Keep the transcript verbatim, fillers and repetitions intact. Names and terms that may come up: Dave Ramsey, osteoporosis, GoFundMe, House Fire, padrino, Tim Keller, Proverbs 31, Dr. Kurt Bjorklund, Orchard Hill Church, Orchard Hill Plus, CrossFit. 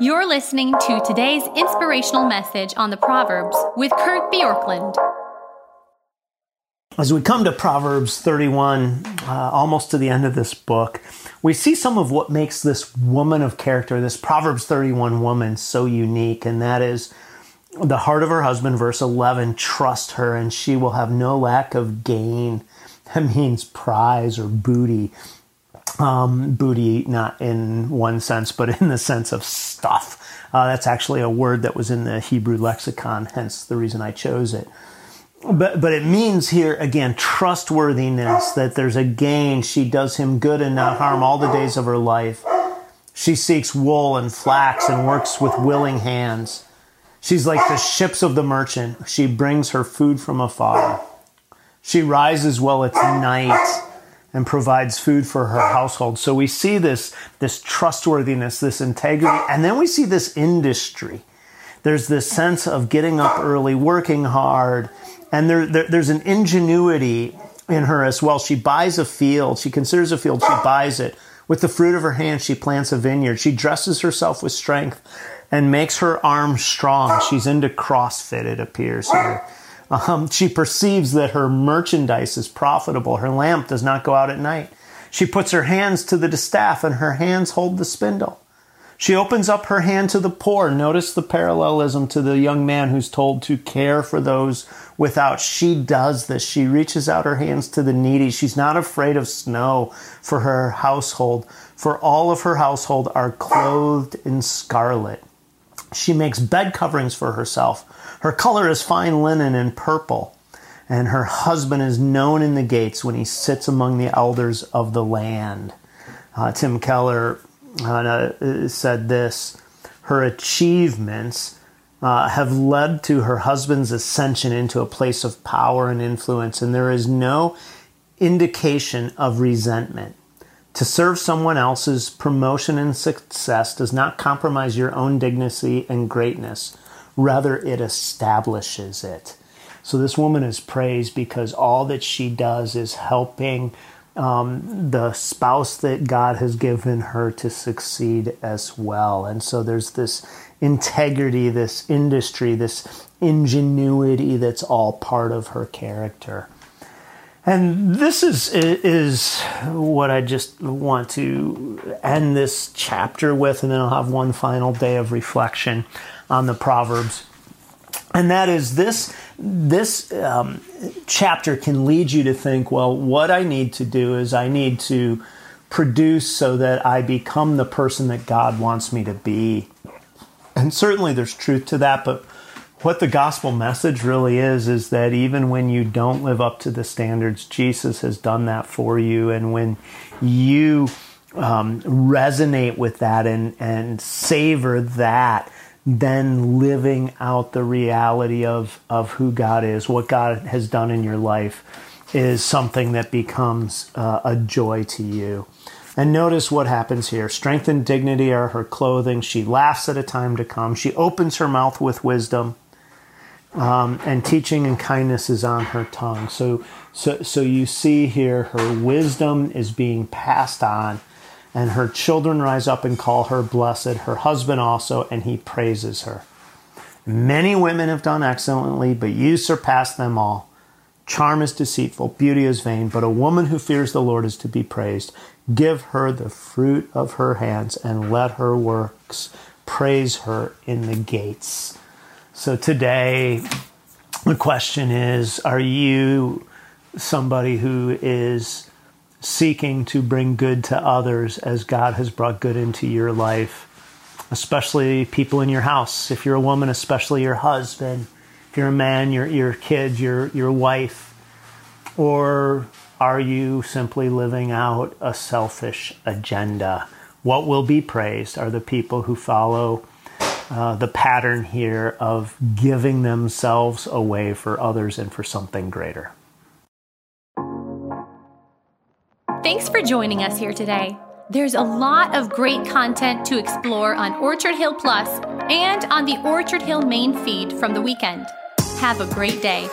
You're listening to today's inspirational message on the Proverbs with Kurt Bjorklund. As we come to Proverbs thirty-one, uh, almost to the end of this book, we see some of what makes this woman of character, this Proverbs thirty-one woman, so unique, and that is the heart of her husband, verse eleven, trust her and she will have no lack of gain. That means prize or booty. Um, booty, not in one sense, but in the sense of stuff. Uh, that's actually a word that was in the Hebrew lexicon, hence the reason I chose it. But but it means here, again, trustworthiness, that there's a gain. She does him good and not harm all the days of her life. She seeks wool and flax and works with willing hands. She's like the ships of the merchant. She brings her food from afar. She rises while it's night and provides food for her household. So we see this, this trustworthiness, this integrity, and then we see this industry. There's this sense of getting up early, working hard, and there, there, there's an ingenuity in her as well. She buys a field. She considers a field. She buys it. With the fruit of her hand, she plants a vineyard. She dresses herself with strength and makes her arms strong. She's into CrossFit, it appears here. Um, she perceives that her merchandise is profitable. Her lamp does not go out at night. She puts her hands to the distaff and her hands hold the spindle. She opens up her hand to the poor. Notice the parallelism to the young man who's told to care for those without. She does this. She reaches out her hands to the needy. She's not afraid of snow for her household, for all of her household are clothed in scarlet. She makes bed coverings for herself. Her color is fine linen and purple, and her husband is known in the gates when he sits among the elders of the land. Uh, Tim Keller uh, said this, her achievements uh, have led to her husband's ascension into a place of power and influence, and there is no indication of resentment. To serve someone else's promotion and success does not compromise your own dignity and greatness. Rather, it establishes it. So this woman is praised because all that she does is helping um, the spouse that God has given her to succeed as well. And so there's this integrity, this industry, this ingenuity that's all part of her character. And this is is what I just want to end this chapter with, and then I'll have one final day of reflection on the Proverbs. And that is this, this um, chapter can lead you to think, well, what I need to do is I need to produce so that I become the person that God wants me to be. And certainly there's truth to that, but what the gospel message really is, is that even when you don't live up to the standards, Jesus has done that for you. And when you um, resonate with that and, and savor that, then living out the reality of, of who God is, what God has done in your life, is something that becomes uh, a joy to you. And notice what happens here. Strength and dignity are her clothing. She laughs at a time to come. She opens her mouth with wisdom. Um, and teaching and kindness is on her tongue. So, so, so you see here, her wisdom is being passed on, and her children rise up and call her blessed. Her husband also, and he praises her. Many women have done excellently, but you surpass them all. Charm is deceitful, beauty is vain, but a woman who fears the Lord is to be praised. Give her the fruit of her hands, and let her works praise her in the gates. So today, the question is, are you somebody who is seeking to bring good to others as God has brought good into your life, especially people in your house? If you're a woman, especially your husband. If you're a man, your your kids, your your wife. Or are you simply living out a selfish agenda? What will be praised are the people who follow Uh, the pattern here of giving themselves away for others and for something greater. Thanks for joining us here today. There's a lot of great content to explore on Orchard Hill Plus and on the Orchard Hill main feed from the weekend. Have a great day.